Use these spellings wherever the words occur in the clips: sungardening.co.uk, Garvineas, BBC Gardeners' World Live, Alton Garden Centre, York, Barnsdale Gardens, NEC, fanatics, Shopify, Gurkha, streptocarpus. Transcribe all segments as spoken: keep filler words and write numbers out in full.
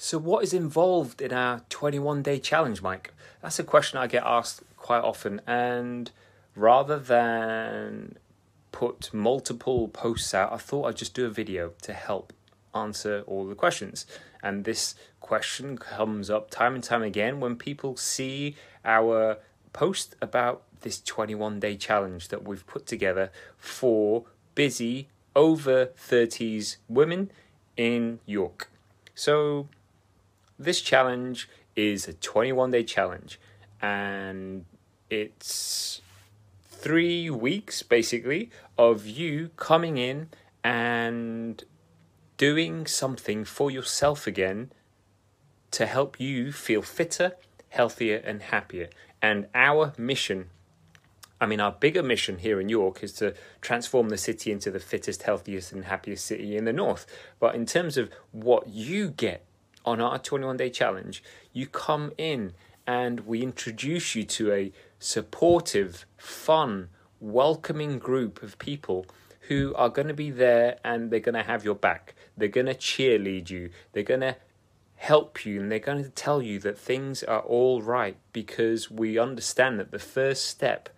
So what is involved in our twenty-one day challenge, Mike? That's a question I get asked quite often, and rather than put multiple posts out, I thought I'd just do a video to help answer all the questions. And this question comes up time and time again when people see our post about this twenty-one day challenge that we've put together for busy over thirties women in York. So this challenge is a twenty-one day challenge, and it's three weeks basically of you coming in and doing something for yourself again to help you feel fitter, healthier and happier. And our mission, I mean our bigger mission here in York, is to transform the city into the fittest, healthiest and happiest city in the north. But in terms of what you get on our twenty-one day challenge, you come in and we introduce you to a supportive, fun, welcoming group of people who are going to be there, and they're going to have your back. They're going to cheerlead you. They're going to help you, and they're going to tell you that things are all right, because we understand that the first step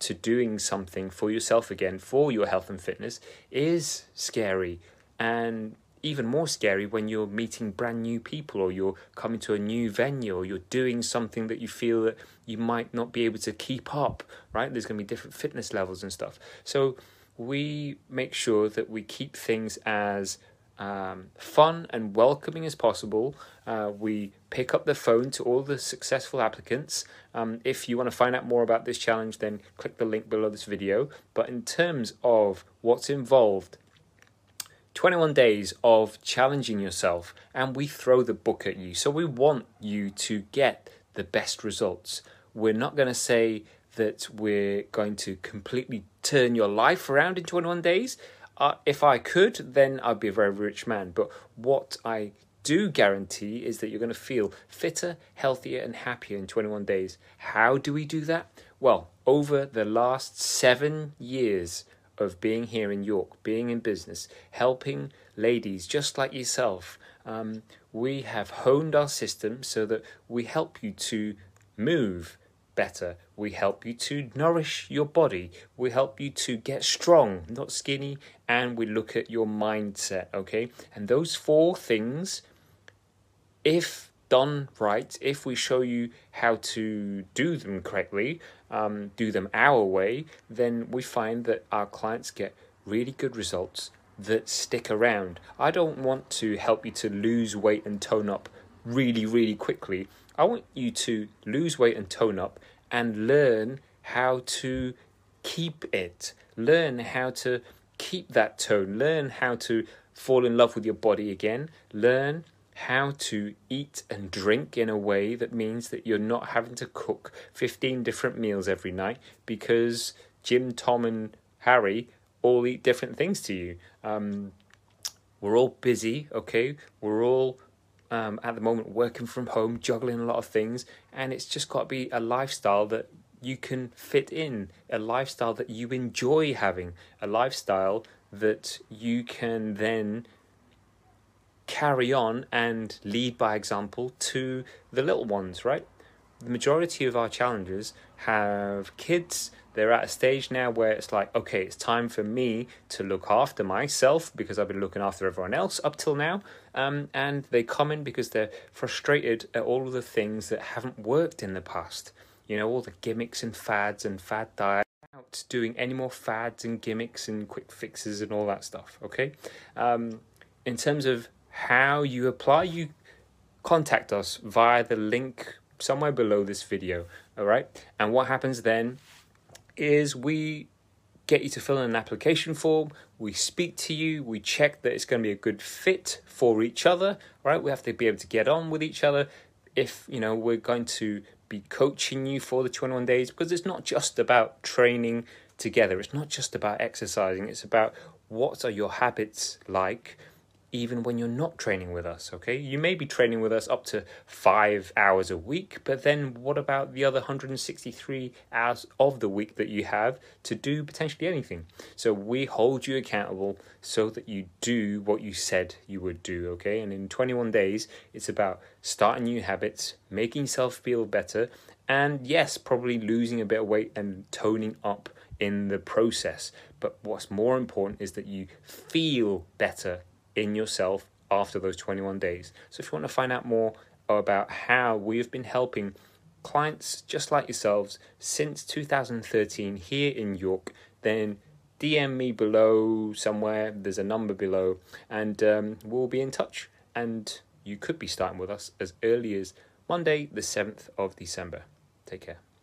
to doing something for yourself again, for your health and fitness, is scary, and even more scary when you're meeting brand new people, or you're coming to a new venue, or you're doing something that you feel that you might not be able to keep up, right? There's going to be different fitness levels and stuff. So we make sure that we keep things as um, fun and welcoming as possible. Uh, we pick up the phone to all the successful applicants. Um, if you want to find out more about this challenge, then click the link below this video. But in terms of what's involved, twenty-one days of challenging yourself, and we throw the book at you. So we want you to get the best results. We're not going to say that we're going to completely turn your life around in twenty-one days. Uh, if I could, then I'd be a very rich man. But what I do guarantee is that you're going to feel fitter, healthier and happier in twenty-one days. How do we do that? Well, over the last seven years of being here in York, being in business, helping ladies just like yourself, um, we have honed our system so that we help you to move better, we help you to nourish your body, we help you to get strong, not skinny, and we look at your mindset, okay? And those four things, if done right, if we show you how to do them correctly, um, do them our way, then we find that our clients get really good results that stick around. I don't want to help you to lose weight and tone up really, really quickly. I want you to lose weight and tone up and learn how to keep it, learn how to keep that tone, learn how to fall in love with your body again, learn how to eat and drink in a way that means that you're not having to cook fifteen different meals every night because Jim, Tom and Harry all eat different things to you. Um, we're all busy, okay? We're all um, at the moment working from home, juggling a lot of things, and it's just got to be a lifestyle that you can fit in, a lifestyle that you enjoy having, a lifestyle that you can then carry on and lead by example to the little ones, right? The majority of our challengers have kids. They're at a stage now where it's like, okay, it's time for me to look after myself because I've been looking after everyone else up till now. Um, and they come in because they're frustrated at all of the things that haven't worked in the past. You know, all the gimmicks and fads and fad diets. Not doing any more fads and gimmicks and quick fixes and all that stuff, okay? Um, in terms of how you apply, you contact us via the link somewhere below this video, all right? And what happens then is we get you to fill in an application form, we speak to you, we check that it's going to be a good fit for each other, right? We have to be able to get on with each other. If, you know, we're going to be coaching you for the twenty-one days, because it's not just about training together, it's not just about exercising, it's about what are your habits like even when you're not training with us, okay? You may be training with us up to five hours a week, but then what about the other one hundred sixty-three hours of the week that you have to do potentially anything? So we hold you accountable so that you do what you said you would do, okay? And in twenty-one days, it's about starting new habits, making yourself feel better, and yes, probably losing a bit of weight and toning up in the process. But what's more important is that you feel better in yourself after those twenty-one days. So if you want to find out more about how we have been helping clients just like yourselves since two thousand thirteen here in York, then D M me below somewhere. There's a number below, and um, we'll be in touch. And you could be starting with us as early as Monday, the seventh of December. Take care.